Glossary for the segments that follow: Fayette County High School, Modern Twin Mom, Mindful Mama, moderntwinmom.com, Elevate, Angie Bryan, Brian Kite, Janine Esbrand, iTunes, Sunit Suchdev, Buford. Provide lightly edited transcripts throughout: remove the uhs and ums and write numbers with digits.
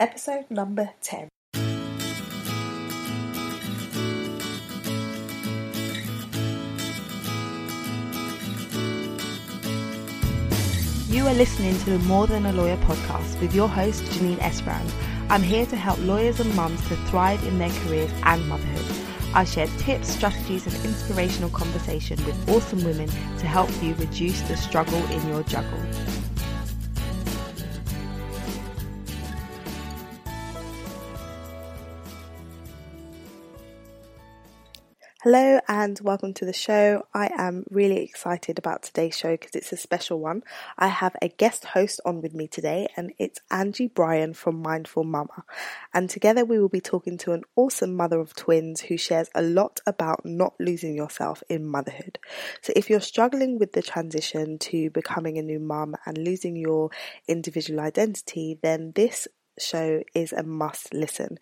episode number 10. You are listening to the More Than a Lawyer podcast with your host, Janine Esbrand. I'm here to help lawyers and mums to thrive in their careers and motherhood. I share tips, strategies and inspirational conversation with awesome women to help you reduce the struggle in your juggle. Hello and welcome to the show. I am really excited about today's show because it's a special one. I have a guest host on with me today, and it's Angie Bryan from Mindful Mama. And together we will be talking to an awesome mother of twins who shares a lot about not losing yourself in motherhood. So if you're struggling with the transition to becoming a new mum and losing your individual identity, then this show is a must listen.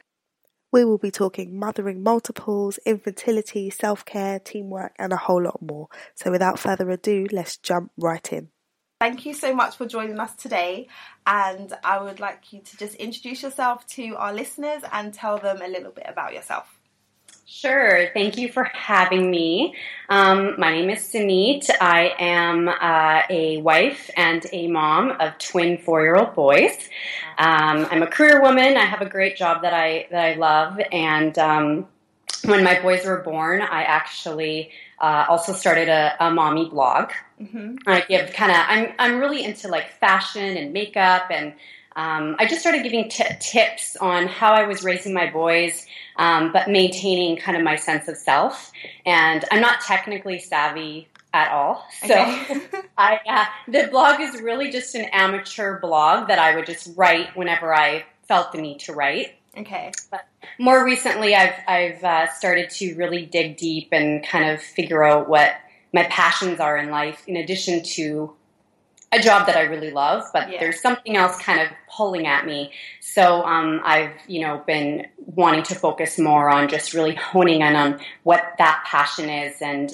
We will be talking mothering multiples, infertility, self-care, teamwork, and a whole lot more. So without further ado, let's jump right in. Thank you so much for joining us today. And I would like you to just introduce yourself to our listeners and tell them a little bit about yourself. Sure. Thank you for having me. My name is Sunit. I am a wife and a mom of twin 4-year-old boys. I'm a career woman. I have a great job that I love. And when my boys were born, I actually also started a mommy blog. Mm-hmm. I give I'm really into like fashion and makeup, and I just started giving tips on how I was raising my boys, but maintaining kind of my sense of self. And I'm not technically savvy at all. So okay. The blog is really just an amateur blog that I would just write whenever I felt the need to write. Okay. But more recently, I've started to really dig deep and kind of figure out what my passions are in life, in addition to a job that I really love, but There's something else kind of pulling at me. So I've, been wanting to focus more on just really honing in on what that passion is. And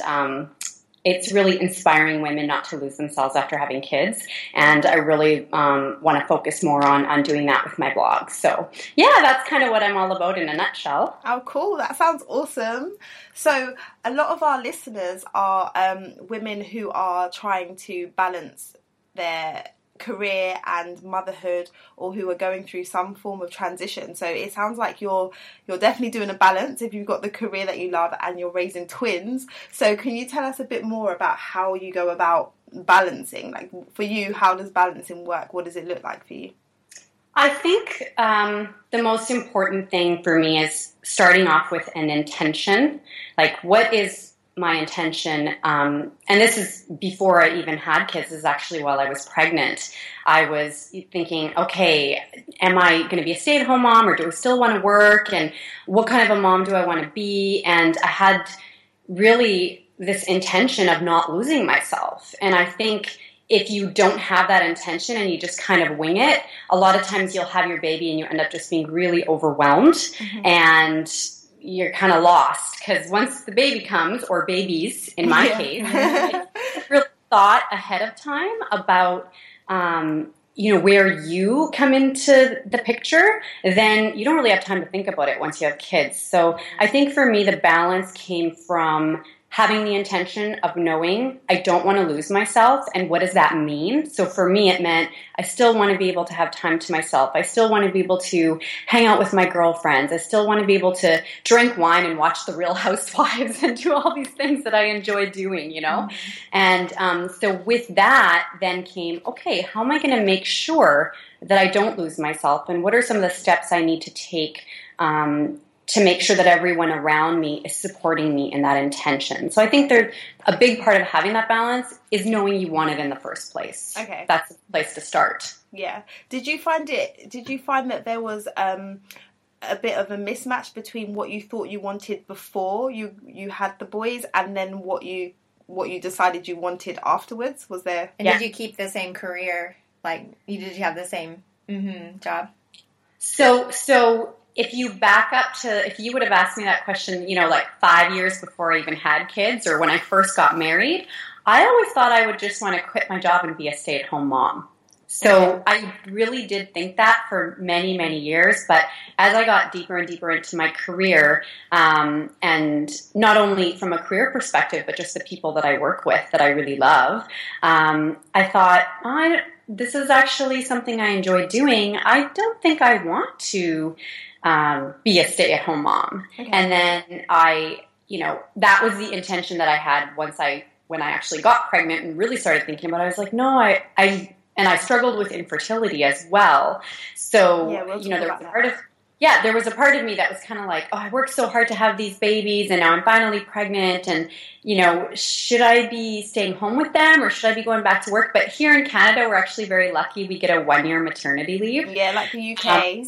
it's really inspiring women not to lose themselves after having kids. And I really want to focus more on doing that with my blog. So yeah, that's kind of what I'm all about in a nutshell. Oh, cool. That sounds awesome. So a lot of our listeners are women who are trying to balance their career and motherhood, or who are going through some form of transition. So it sounds like you're definitely doing a balance if you've got the career that you love and you're raising twins. So can you tell us a bit more about how you go about balancing? Like for you, how does balancing work? What does it look like for you? I think the most important thing for me is starting off with an intention. Like what is my intention, and this is before I even had kids, this is actually while I was pregnant. I was thinking, okay, am I going to be a stay-at-home mom, or do I still want to work, and what kind of a mom do I want to be? And I had really this intention of not losing myself. And I think if you don't have that intention and you just kind of wing it, a lot of times you'll have your baby and you end up just being really overwhelmed, mm-hmm. and you're kind of lost, because once the baby comes, or babies in my case, I really thought ahead of time about, where you come into the picture, then you don't really have time to think about it once you have kids. So I think for me, the balance came from having the intention of knowing I don't want to lose myself, and what does that mean? So for me, it meant I still want to be able to have time to myself. I still want to be able to hang out with my girlfriends. I still want to be able to drink wine and watch The Real Housewives and do all these things that I enjoy doing, Mm-hmm. And so with that then came, okay, how am I going to make sure that I don't lose myself? And what are some of the steps I need to take to make sure that everyone around me is supporting me in that intention? So I think there's a big part of having that balance is knowing you want it in the first place. Okay. That's the place to start. Yeah. Did you find that there was a bit of a mismatch between what you thought you wanted before you had the boys and then what you decided you wanted afterwards? Was there... And did you keep the same career? Like, did you have the same job? So... If you back up to, if you would have asked me that question, 5 years before I even had kids, or when I first got married, I always thought I would just want to quit my job and be a stay-at-home mom. So I really did think that for many, many years. But as I got deeper and deeper into my career, and not only from a career perspective, but just the people that I work with that I really love, I thought, this is actually something I enjoy doing. I don't think I want to be a stay-at-home mom. Okay. And then that was the intention that I had when I actually got pregnant and really started thinking about it. I was like, I struggled with infertility as well. So, there was a part of me that was kind of like, oh, I worked so hard to have these babies and now I'm finally pregnant and, should I be staying home with them or should I be going back to work? But here in Canada, we're actually very lucky. We get a 1-year maternity leave. Yeah, like the UK.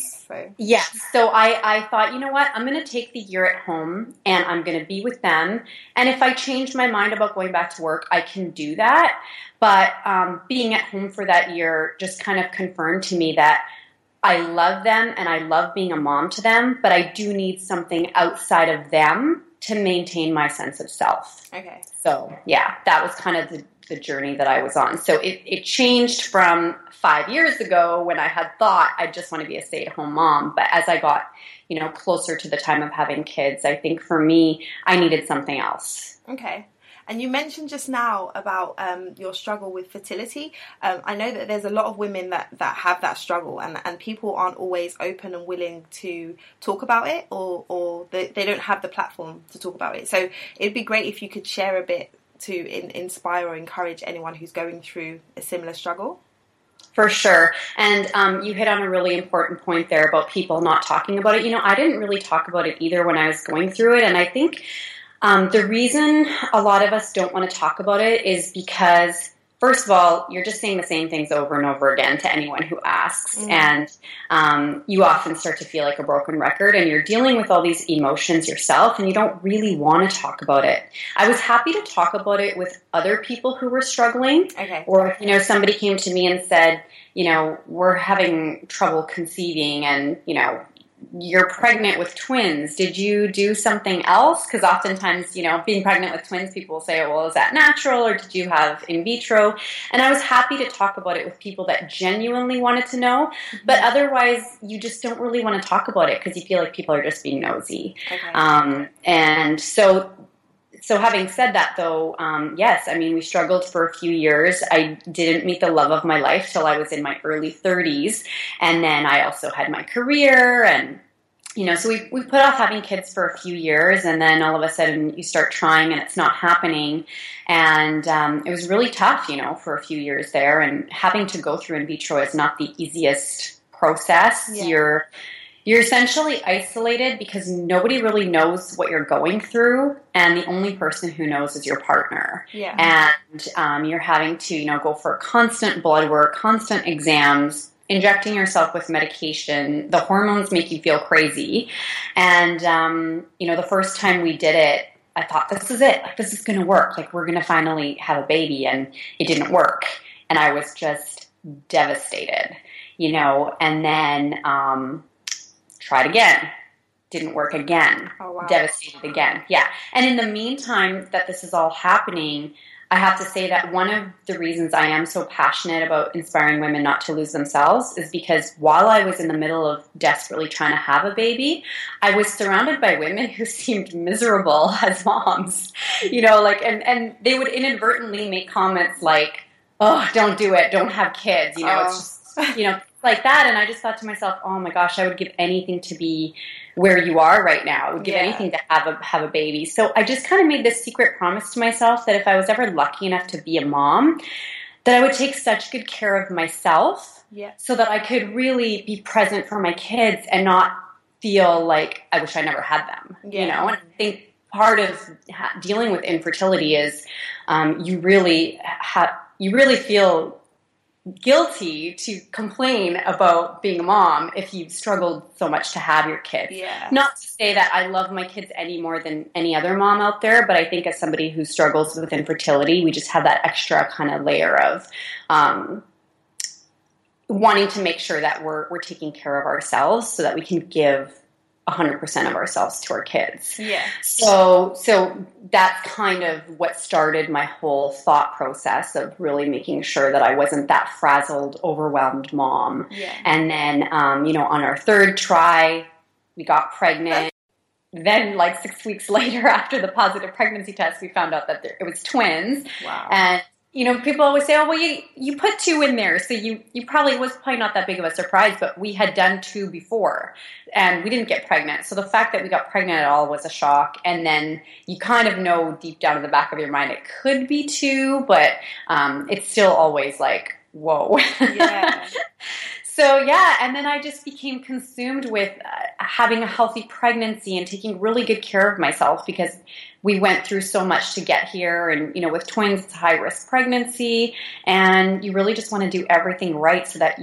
Yeah. So I thought, you know what, I'm going to take the year at home and I'm going to be with them. And if I change my mind about going back to work, I can do that. But being at home for that year just kind of confirmed to me that I love them and I love being a mom to them, but I do need something outside of them to maintain my sense of self. Okay. So, yeah, that was kind of the journey that I was on. So it changed from 5 years ago when I had thought I just want to be a stay-at-home mom. But as I got, closer to the time of having kids, I think for me, I needed something else. Okay. And you mentioned just now about your struggle with fertility. I know that there's a lot of women that have that struggle and people aren't always open and willing to talk about it or they don't have the platform to talk about it. So it'd be great if you could share a bit to inspire or encourage anyone who's going through a similar struggle. For sure. And you hit on a really important point there about people not talking about it. I didn't really talk about it either when I was going through it. And I think the reason a lot of us don't want to talk about it is because, first of all, you're just saying the same things over and over again to anyone who asks. Mm. And you often start to feel like a broken record and you're dealing with all these emotions yourself and you don't really want to talk about it. I was happy to talk about it with other people who were struggling. Okay. Or, somebody came to me and said, we're having trouble conceiving and, you're pregnant with twins. Did you do something else? Because oftentimes, being pregnant with twins, people will say, oh, well, is that natural? Or did you have in vitro? And I was happy to talk about it with people that genuinely wanted to know. But otherwise, you just don't really want to talk about it because you feel like people are just being nosy. Okay. And so having said that, though, yes, I mean, we struggled for a few years. I didn't meet the love of my life till I was in my early 30s. And then I also had my career. And, so we put off having kids for a few years. And then all of a sudden you start trying and it's not happening. And it was really tough, for a few years there. And having to go through in vitro is not the easiest process. Yeah. You're essentially isolated because nobody really knows what you're going through, and the only person who knows is your partner. Yeah. And you're having to, go for constant blood work, constant exams, injecting yourself with medication. The hormones make you feel crazy. And, the first time we did it, I thought, this is it. Like, this is going to work. Like, we're going to finally have a baby, and it didn't work. And I was just devastated, and then tried again, didn't work again, oh, wow. Devastated again. Yeah. And in the meantime that this is all happening, I have to say that one of the reasons I am so passionate about inspiring women not to lose themselves is because while I was in the middle of desperately trying to have a baby, I was surrounded by women who seemed miserable as moms, and they would inadvertently make comments like, oh, don't do it. Don't have kids. It's just, like that. And I just thought to myself, oh my gosh, I would give anything to be where you are right now. I would give anything to have a baby. So I just kind of made this secret promise to myself that if I was ever lucky enough to be a mom, that I would take such good care of myself so that I could really be present for my kids and not feel like I wish I never had them, And I think part of dealing with infertility is you really feel guilty to complain about being a mom if you've struggled so much to have your kids. Yeah. Not to say that I love my kids any more than any other mom out there, but I think as somebody who struggles with infertility, we just have that extra kind of layer of wanting to make sure that we're taking care of ourselves so that we can give 100% of ourselves to our kids. Yeah. So that's kind of what started my whole thought process of really making sure that I wasn't that frazzled, overwhelmed mom. Yeah. And then, on our third try, we got pregnant. Then, 6 weeks later, after the positive pregnancy test, we found out that it was twins. Wow. And, people always say, oh, well, you put two in there, so it was probably not that big of a surprise, but we had done two before, and we didn't get pregnant. So the fact that we got pregnant at all was a shock. And then you kind of know deep down in the back of your mind it could be two, but it's still always whoa. Yeah. So, yeah, and then I just became consumed with having a healthy pregnancy and taking really good care of myself, because we went through so much to get here. And, with twins, it's a high-risk pregnancy, and you really just want to do everything right so that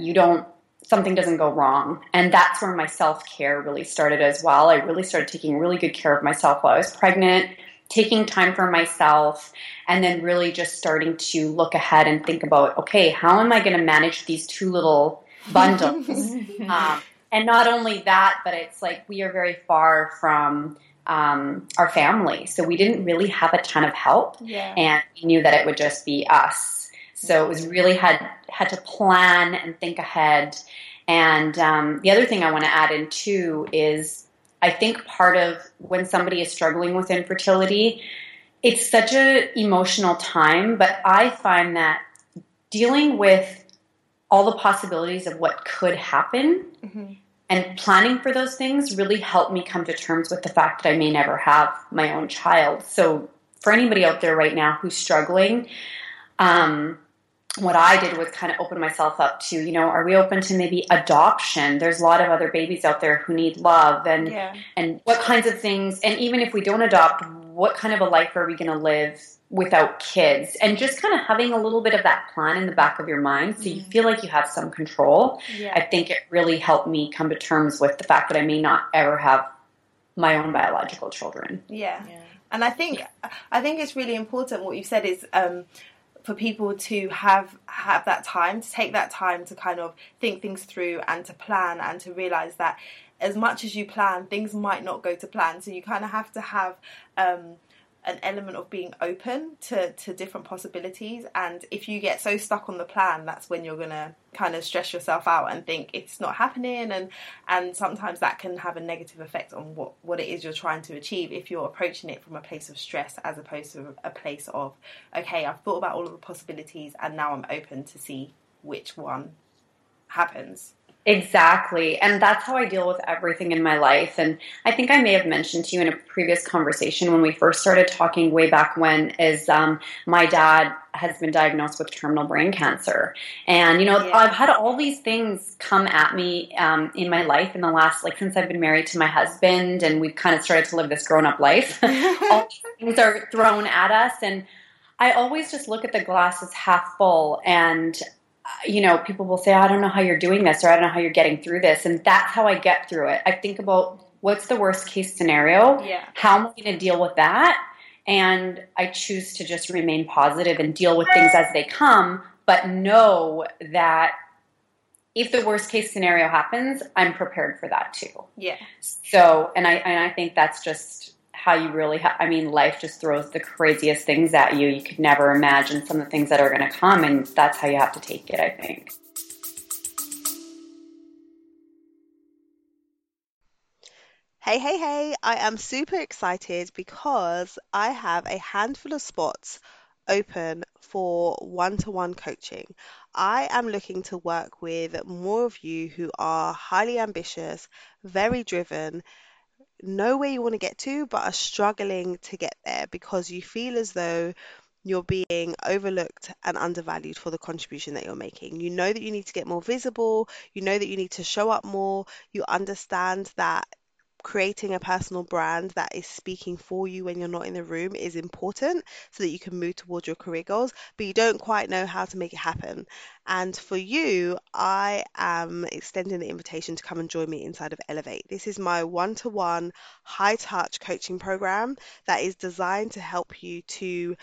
something doesn't go wrong. And that's where my self-care really started as well. I really started taking really good care of myself while I was pregnant, taking time for myself, and then really just starting to look ahead and think about, okay, how am I going to manage these two little bundles. And not only that, but it's we are very far from our family. So we didn't really have a ton of help. Yeah. And we knew that it would just be us. So it was really had to plan and think ahead. And the other thing I want to add in too is I think part of when somebody is struggling with infertility, it's such an emotional time, but I find that dealing with all the possibilities of what could happen and planning for those things really helped me come to terms with the fact that I may never have my own child. So for anybody out there right now who's struggling, what I did was kind of open myself up to, are we open to maybe adoption? There's a lot of other babies out there who need love and what kinds of things. And even if we don't adopt, what kind of a life are we going to live without kids? And just kind of having a little bit of that plan in the back of your mind so you feel like you have some control. Yeah. I think it really helped me come to terms with the fact that I may not ever have my own biological children. Yeah. Yeah. And I think it's really important what you said is for people to have that time, to take that time to kind of think things through and to plan and to realise that as much as you plan, things might not go to plan. So you kind of have to have an element of being open to different possibilities. And if you get so stuck on the plan, that's when you're going to kind of stress yourself out and think it's not happening. And sometimes that can have a negative effect on what it is you're trying to achieve if you're approaching it from a place of stress as opposed to a place of, okay, I've thought about all of the possibilities and now I'm open to see which one happens. Exactly. And that's how I deal with everything in my life. And I think I may have mentioned to you in a previous conversation when we first started talking way back when is my dad has been diagnosed with terminal brain cancer. And, I've had all these things come at me in my life in the last, since I've been married to my husband and we've kind of started to live this grown-up life. All these things are thrown at us. And I always just look at the glass as half full, and people will say, I don't know how you're doing this, or I don't know how you're getting through this. And that's how I get through it. I think about what's the worst case scenario, how am I going to deal with that? And I choose to just remain positive and deal with things as they come, but know that if the worst case scenario happens, I'm prepared for that too. Yeah. So, and I think that's just how you really life just throws the craziest things at you. You could never imagine some of the things that are going to come, and that's how you have to take it, I think. Hey, I am super excited because I have a handful of spots open for one-to-one coaching. I am looking to work with more of you who are highly ambitious, very driven, know where you want to get to, but are struggling to get there because you feel as though you're being overlooked and undervalued for the contribution that you're making. You know that you need to get more visible. You know that you need to show up more. You understand that creating a personal brand that is speaking for you when you're not in the room is important so that you can move towards your career goals, but you don't quite know how to make it happen. And for you, I am extending the invitation to come and join me inside of Elevate. This is my one-to-one high-touch coaching program that is designed to help you to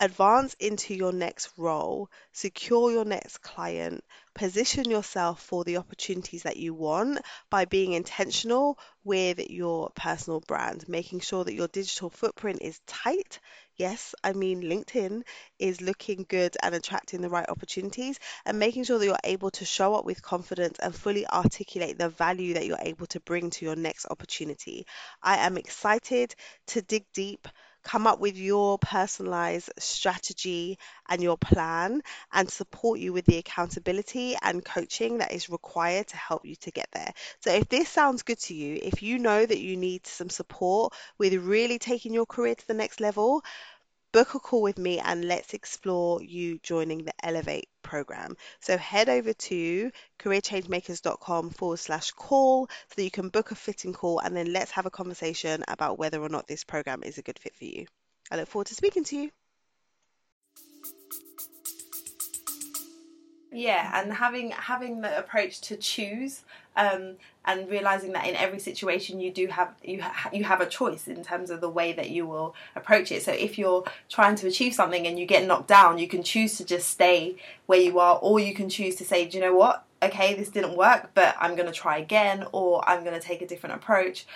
advance into your next role, secure your next client, position yourself for the opportunities that you want by being intentional with your personal brand, making sure that your digital footprint is tight. Yes, I mean LinkedIn is looking good and attracting the right opportunities, and making sure that you're able to show up with confidence and fully articulate the value that you're able to bring to your next opportunity. I am excited to dig deep, come up with your personalized strategy and your plan, and support you with the accountability and coaching that is required to help you to get there. So if this sounds good to you, if you know that you need some support with really taking your career to the next level, book a call with me and let's explore you joining the Elevate program. So head over to careerchangemakers.com/call so that you can book a fitting call, and then let's have a conversation about whether or not this program is a good fit for you. I look forward to speaking to you. Yeah, and having the approach to choose, and realizing that in every situation you do have you have a choice in terms of the way that you will approach it. So if you're trying to achieve something and you get knocked down, you can choose to just stay where you are, or you can choose to say, do you know what? Okay, this didn't work, but I'm going to try again, or I'm going to take a different approach.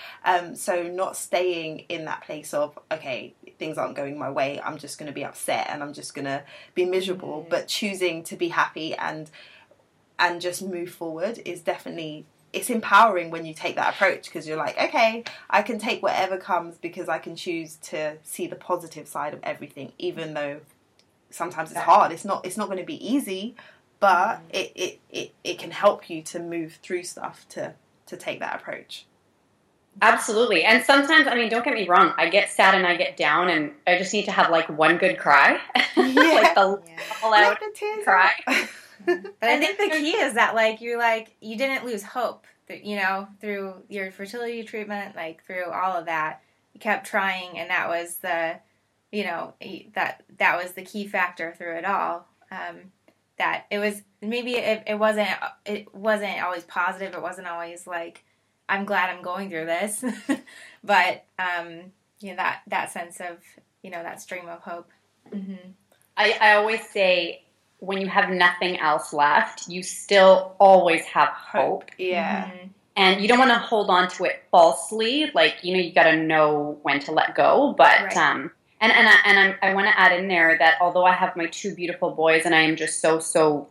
So not staying in that place of, okay, things aren't going my way, I'm just going to be upset and I'm just going to be miserable, but choosing to be happy and just move forward is definitely, it's empowering when you take that approach, because you're like, okay, I can take whatever comes because I can choose to see the positive side of everything, even though sometimes it's hard. It's not going to be easy, but it can help you to move through stuff to take that approach. Absolutely. And sometimes, I mean, don't get me wrong, I get sad and I get down and I just need to have like one good cry. Yeah. Like the all out cry. But I think the key is that like you're like, you didn't lose hope, you know, through your fertility treatment, like through all of that. You kept trying, and that was the, you know, that was the key factor through it all. That it was maybe it wasn't always positive. It wasn't always like, I'm glad I'm going through this, but you know, that sense of, you know, that stream of hope. Mm-hmm. I always say, when you have nothing else left, you still always have hope. Yeah. Mm-hmm. And you don't want to hold on to it falsely. Like, you know, you got to know when to let go, but. Right. And I want to add in there that although I have my two beautiful boys and I am just so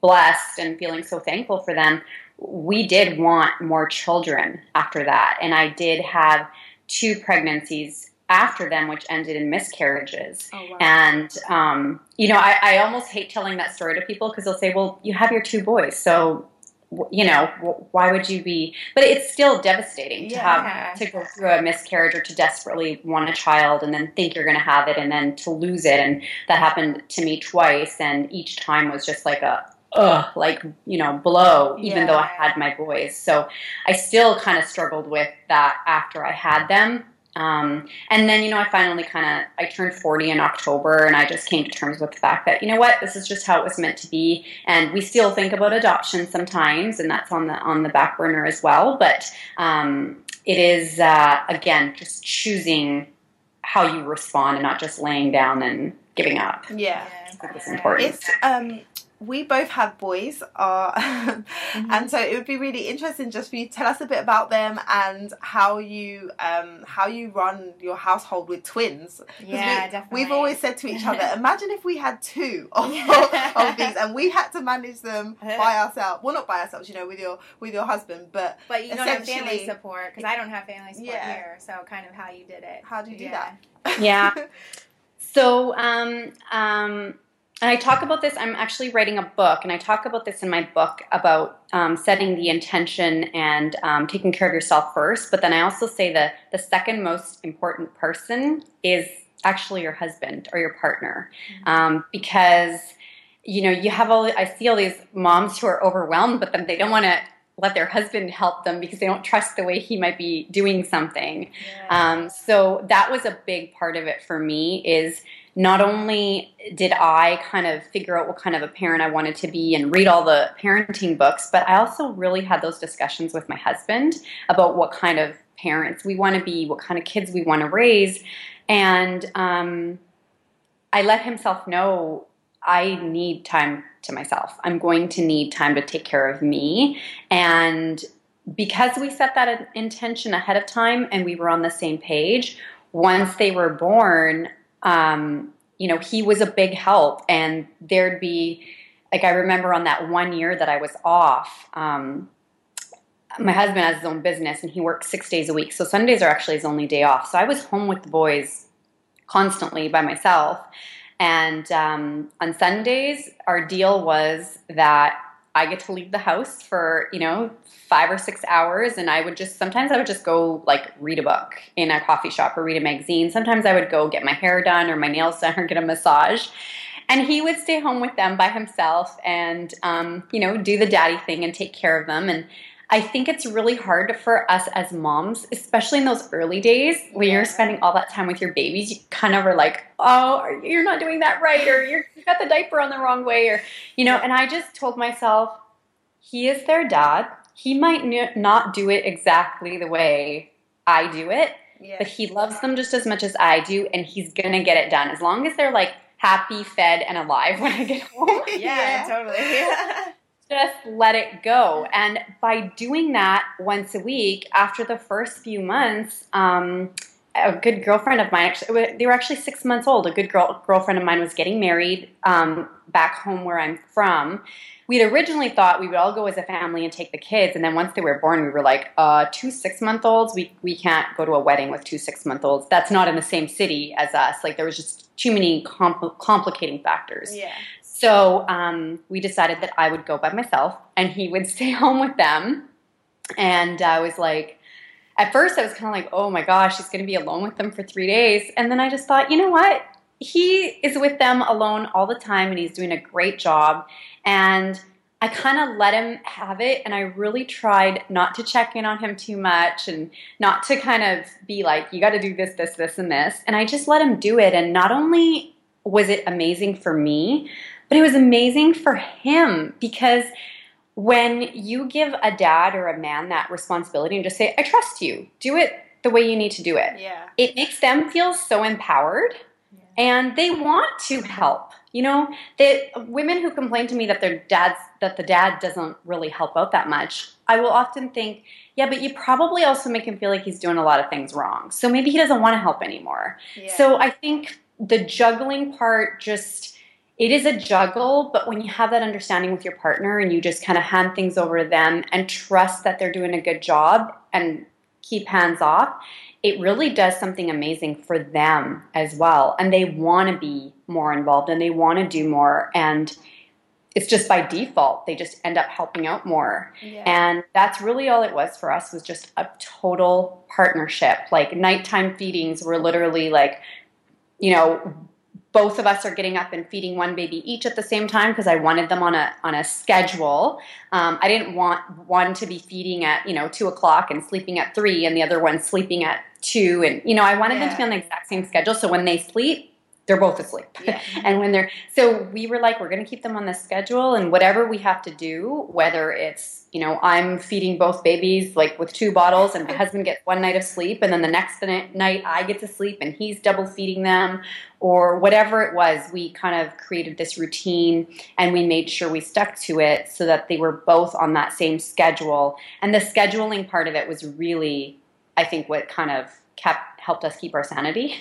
blessed and feeling so thankful for them, we did want more children after that. And I did have two pregnancies after them, which ended in miscarriages. Oh, wow. And, you know, I almost hate telling that story to people because they'll say, well, you have your two boys, so, you know, why would you be, but it's still devastating to have to go through a miscarriage or to desperately want a child and then think you're going to have it and then to lose it. And that happened to me twice. And each time was just like blow, even though I had my boys. So I still kind of struggled with that after I had them. And then, you know, I finally I turned 40 in October, and I just came to terms with the fact that, you know what, this is just how it was meant to be. And we still think about adoption sometimes, and that's on the back burner as well. But, it is, again, just choosing how you respond and not just laying down and giving up. Yeah. That's important. We both have boys, mm-hmm. and so it would be really interesting just for you to tell us a bit about them and how you run your household with twins. Yeah, definitely. We've always said to each other, imagine if we had two of these, and we had to manage them by ourselves. Well, not by ourselves, you know, with your husband, but you don't have family support, because I don't have family support here. So kind of how you did it. How do you do that? Yeah. So. And I talk about this, I'm actually writing a book, and I talk about this in my book about setting the intention and taking care of yourself first. But then I also say that the second most important person is actually your husband or your partner, because, you know, you have I see all these moms who are overwhelmed, but then they don't want to let their husband help them because they don't trust the way he might be doing something. Yeah. So that was a big part of it for me, is not only did I kind of figure out what kind of a parent I wanted to be and read all the parenting books, but I also really had those discussions with my husband about what kind of parents we want to be, what kind of kids we want to raise. And I let himself know I need time to myself. I'm going to need time to take care of me. And because we set that intention ahead of time and we were on the same page, once they were born, you know, he was a big help. And there'd be, like, I remember on that one year that I was off, my husband has his own business and he works 6 days a week. So Sundays are actually his only day off. So I was home with the boys constantly by myself. And on Sundays, our deal was that I get to leave the house for, you know, 5 or 6 hours. And I would just, sometimes I would just go like read a book in a coffee shop or read a magazine. Sometimes I would go get my hair done or my nails done or get a massage. And he would stay home with them by himself and, you know, do the daddy thing and take care of them. And I think it's really hard for us as moms, especially in those early days where you're spending all that time with your babies. You kind of are like, oh, you're not doing that right, or you got the diaper on the wrong way, or, you know, and I just told myself, he is their dad. He might not do it exactly the way I do it, but he loves them just as much as I do, and he's going to get it done. As long as they're, like, happy, fed, and alive when I get home. Yeah, totally. Just let it go. And by doing that once a week, after the first few months, a good girlfriend of mine, actually, they were actually 6 months old. A good girlfriend of mine was getting married back home where I'm from. We'd originally thought we would all go as a family and take the kids. And then once they were born, we were like, 2 six-month-olds? We can't go to a wedding with 2 six-month-olds. That's not in the same city as us. Like, there was just too many complicating factors. Yeah. So we decided that I would go by myself and he would stay home with them. And I was like, at first I was kind of like, oh my gosh, he's going to be alone with them for 3 days. And then I just thought, you know what? He is with them alone all the time and he's doing a great job. And I kind of let him have it. And I really tried not to check in on him too much and not to kind of be like, you got to do this, this, this, and this. And I just let him do it. And not only was it amazing for me, but it was amazing for him, because when you give a dad or a man that responsibility and just say, I trust you, do it the way you need to do it, it makes them feel so empowered and they want to help. You know, that women who complain to me that their dads, that the dad doesn't really help out that much, I will often think, yeah, but you probably also make him feel like he's doing a lot of things wrong. So maybe he doesn't want to help anymore. So I think the juggling part just... It is a juggle, but when you have that understanding with your partner and you just kind of hand things over to them and trust that they're doing a good job and keep hands off, it really does something amazing for them as well. And they want to be more involved and they want to do more. And it's just by default, they just end up helping out more. And that's really all it was for us, was just a total partnership. Like, nighttime feedings were literally like, you know, both of us are getting up and feeding one baby each at the same time, because I wanted them on a schedule. I didn't want one to be feeding at, you know, 2 o'clock and sleeping at 3 and the other one sleeping at 2. And, you know, I wanted them to be on the exact same schedule. So when they sleep, they're both asleep. And when they're, so we were like, we're going to keep them on the schedule, and whatever we have to do, whether it's, you know, I'm feeding both babies like with 2 bottles and my husband gets one night of sleep, and then the next night I get to sleep and he's double feeding them, or whatever it was, we kind of created this routine and we made sure we stuck to it so that they were both on that same schedule. And the scheduling part of it was really, I think, what kind of helped us keep our sanity.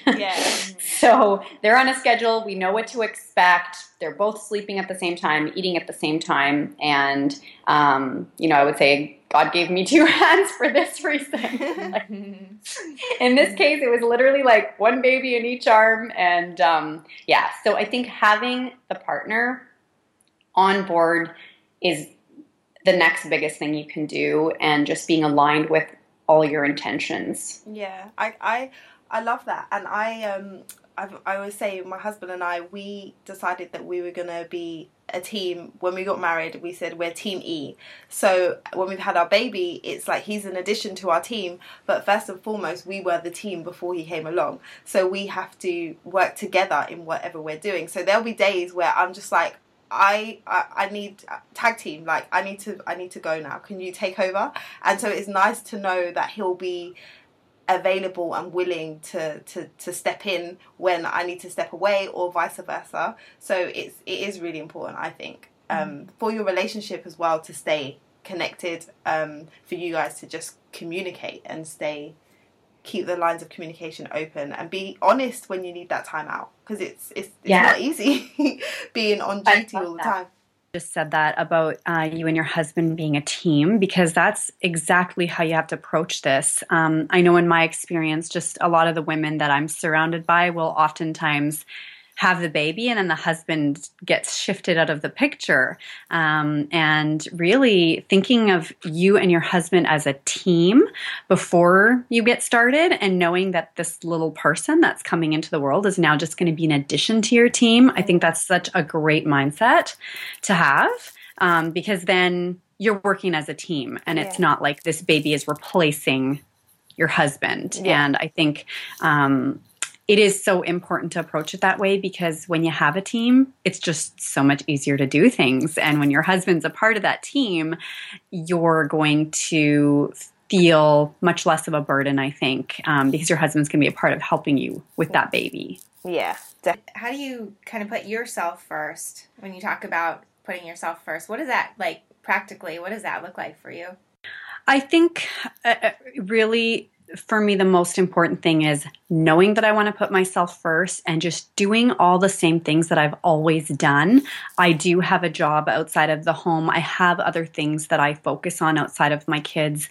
So they're on a schedule. We know what to expect. They're both sleeping at the same time, eating at the same time. And, you know, I would say God gave me 2 hands for this reason. Like, in this case, it was literally like one baby in each arm. And, yeah, so I think having the partner on board is the next biggest thing you can do, and just being aligned with all your intentions. I love that. And I always say, my husband and I, we decided that we were gonna be a team. When we got married, we said we're Team E. So when we've had our baby, it's like he's an addition to our team, but first and foremost, we were the team before he came along. So we have to work together in whatever we're doing. So there'll be days where I'm just like, I need tag team, like I need to go now, can you take over? And so it's nice to know that he'll be available and willing to step in when I need to step away, or vice versa. So it is really important, I think, for your relationship as well, to stay connected, for you guys to just communicate and keep the lines of communication open and be honest when you need that time out, because it's not easy being on duty all the time. Just said that about you and your husband being a team, because that's exactly how you have to approach this. I know in my experience, just a lot of the women that I'm surrounded by will oftentimes have the baby and then the husband gets shifted out of the picture. And really thinking of you and your husband as a team before you get started, and knowing that this little person that's coming into the world is now just going to be an addition to your team. I think that's such a great mindset to have, because then you're working as a team, and it's not like this baby is replacing your husband. Yeah. And I think, it is so important to approach it that way, because when you have a team, it's just so much easier to do things. And when your husband's a part of that team, you're going to feel much less of a burden, I think, because your husband's going to be a part of helping you with that baby. Yeah. How do you kind of put yourself first when you talk about putting yourself first? What does that, like, practically, what does that look like for you? I think really, for me, the most important thing is knowing that I want to put myself first and just doing all the same things that I've always done. I do have a job outside of the home. I have other things that I focus on outside of my kids.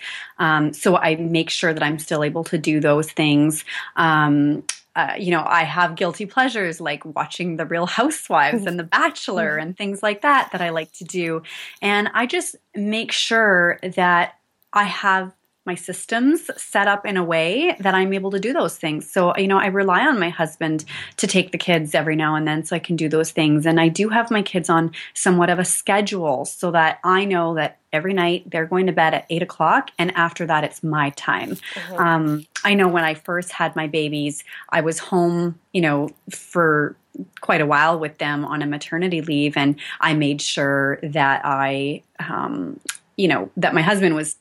So I make sure that I'm still able to do those things. I have guilty pleasures like watching The Real Housewives and The Bachelor and things like that I like to do. And I just make sure that I have my systems set up in a way that I'm able to do those things. So, I rely on my husband to take the kids every now and then so I can do those things. And I do have my kids on somewhat of a schedule so that I know that every night they're going to bed at 8:00, and after that it's my time. Mm-hmm. I know when I first had my babies, I was home, for quite a while with them on a maternity leave, and I made sure that I that my husband was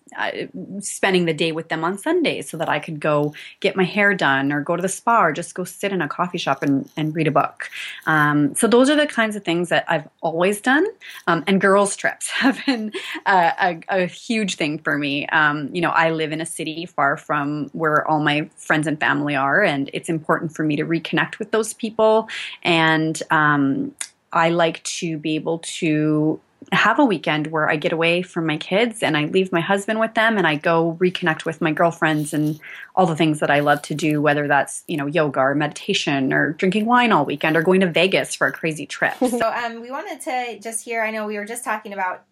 spending the day with them on Sundays so that I could go get my hair done or go to the spa or just go sit in a coffee shop and read a book. So those are the kinds of things that I've always done. And girls' trips have been a huge thing for me. I live in a city far from where all my friends and family are, and it's important for me to reconnect with those people. And I like to be able to have a weekend where I get away from my kids and I leave my husband with them and I go reconnect with my girlfriends and all the things that I love to do, whether that's, yoga or meditation or drinking wine all weekend or going to Vegas for a crazy trip. So we wanted to just hear, I know we were just talking about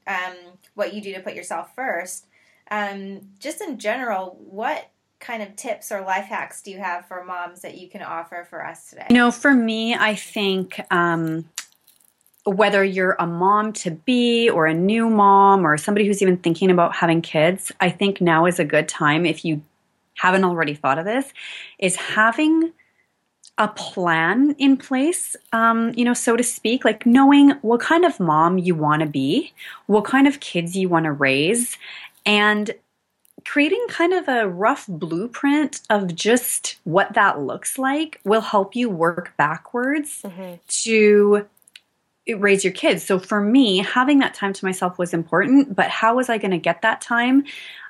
what you do to put yourself first. Just in general, what kind of tips or life hacks do you have for moms that you can offer for us today? For me, I think whether you're a mom-to-be or a new mom or somebody who's even thinking about having kids, I think now is a good time, if you haven't already thought of this, is having a plan in place, so to speak, like knowing what kind of mom you want to be, what kind of kids you want to raise, and creating kind of a rough blueprint of just what that looks like will help you work backwards to raise your kids. So for me, having that time to myself was important, but how was I going to get that time?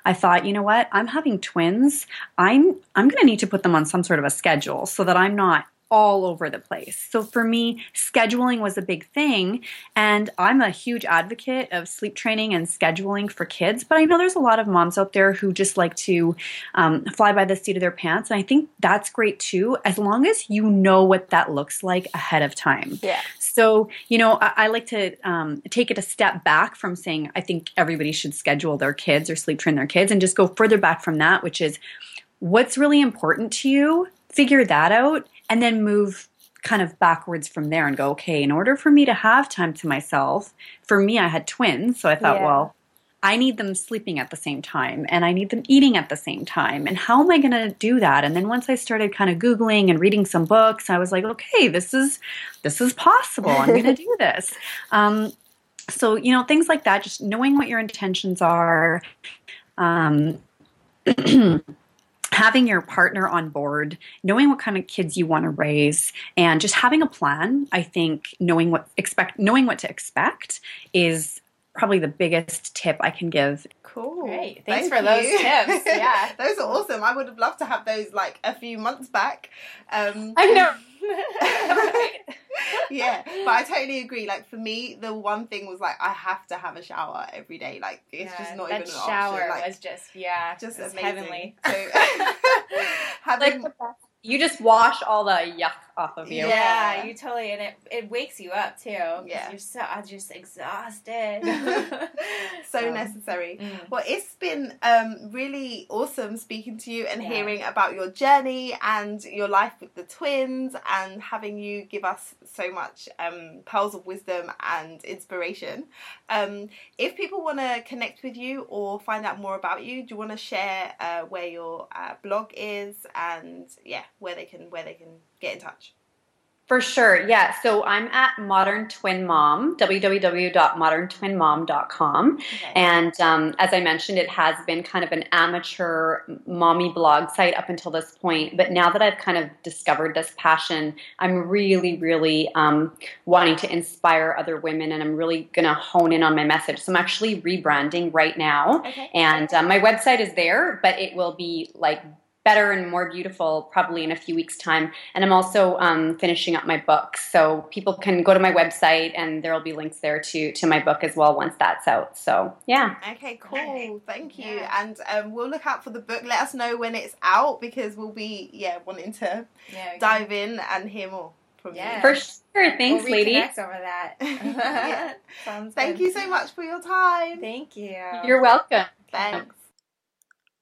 I thought, you know what? I'm having twins. I'm going to need to put them on some sort of a schedule so that I'm not all over the place. So for me, scheduling was a big thing, and I'm a huge advocate of sleep training and scheduling for kids, but I know there's a lot of moms out there who just like to fly by the seat of their pants, and I think that's great too, as long as you know what that looks like ahead of time. Yeah. So, I like to take it a step back from saying I think everybody should schedule their kids or sleep train their kids, and just go further back from that, which is what's really important to you, figure that out, and then move kind of backwards from there and go, okay, in order for me to have time to myself, for me, I had twins. So I thought, well, I need them sleeping at the same time, and I need them eating at the same time. And how am I going to do that? And then once I started kind of Googling and reading some books, I was like, okay, this is possible. I'm going to do this. So, things like that, just knowing what your intentions are, having your partner on board, knowing what kind of kids you want to raise, and just having a plan. I think knowing what to expect is probably the biggest tip I can give. Cool. Great. Thanks for those tips. Yeah. Those are awesome. I would have loved to have those like a few months back. I know. Yeah, but I totally agree. Like for me, the one thing was like I have to have a shower every day. Like it's just not even an option. That shower was just amazing. Heavenly. So, having you just wash all the yuck off of you. Yeah, you totally, and it wakes you up too. Yeah, you're just exhausted. So necessary. Mm. Well, it's been really awesome speaking to you and hearing about your journey and your life with the twins, and having you give us so much pearls of wisdom and inspiration. If people want to connect with you or find out more about you, do you want to share where your blog is and where they can get in touch? For sure, yeah. So I'm at Modern Twin Mom, www.moderntwinmom.com. Okay. And as I mentioned, it has been kind of an amateur mommy blog site up until this point. But now that I've kind of discovered this passion, I'm really, really wanting to inspire other women, and I'm really going to hone in on my message. So I'm actually rebranding right now. Okay. And my website is there, but it will be like better and more beautiful probably in a few weeks' time. And I'm also finishing up my book. So people can go to my website and there will be links there to my book as well once that's out. So, yeah. Okay, cool. Thank you. Yeah. And we'll look out for the book. Let us know when it's out, because we'll be, wanting to dive in and hear more from you. For sure. Thanks, lady. We'll reconnect over that. Thank you so much for your time. Thank you. You're welcome. Thanks.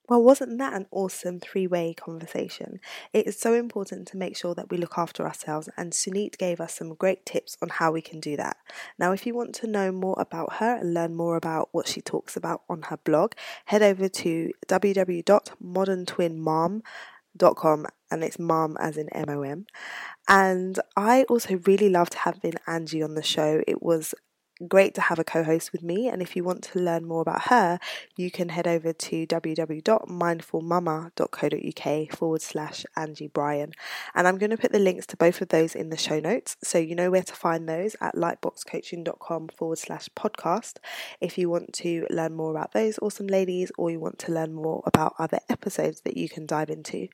Well, wasn't that an awesome three-way conversation? It is so important to make sure that we look after ourselves, and Sunit gave us some great tips on how we can do that. Now, if you want to know more about her and learn more about what she talks about on her blog, head over to www.moderntwinmom.com, and it's mom as in MOM. And I also really loved having Angie on the show. It was great to have a co-host with me, and if you want to learn more about her, you can head over to www.mindfulmamma.co.uk/Angie Bryan, and I'm going to put the links to both of those in the show notes, so you know where to find those at lightboxcoaching.com/podcast if you want to learn more about those awesome ladies, or you want to learn more about other episodes that you can dive into.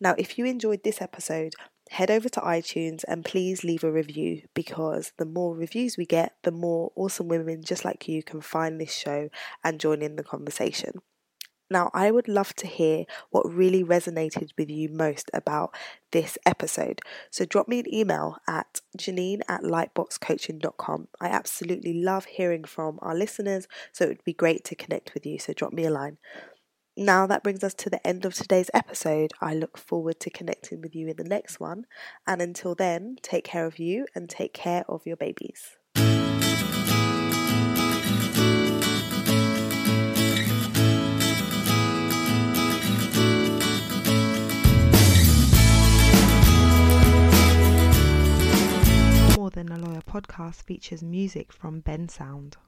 Now, if you enjoyed this episode, head over to iTunes and please leave a review, because the more reviews we get, the more awesome women just like you can find this show and join in the conversation. Now, I would love to hear what really resonated with you most about this episode. So drop me an email at janine@lightboxcoaching.com. I absolutely love hearing from our listeners, so it would be great to connect with you. So drop me a line. Now that brings us to the end of today's episode. I look forward to connecting with you in the next one. And until then, take care of you and take care of your babies. More Than a Lawyer podcast features music from Ben Sound.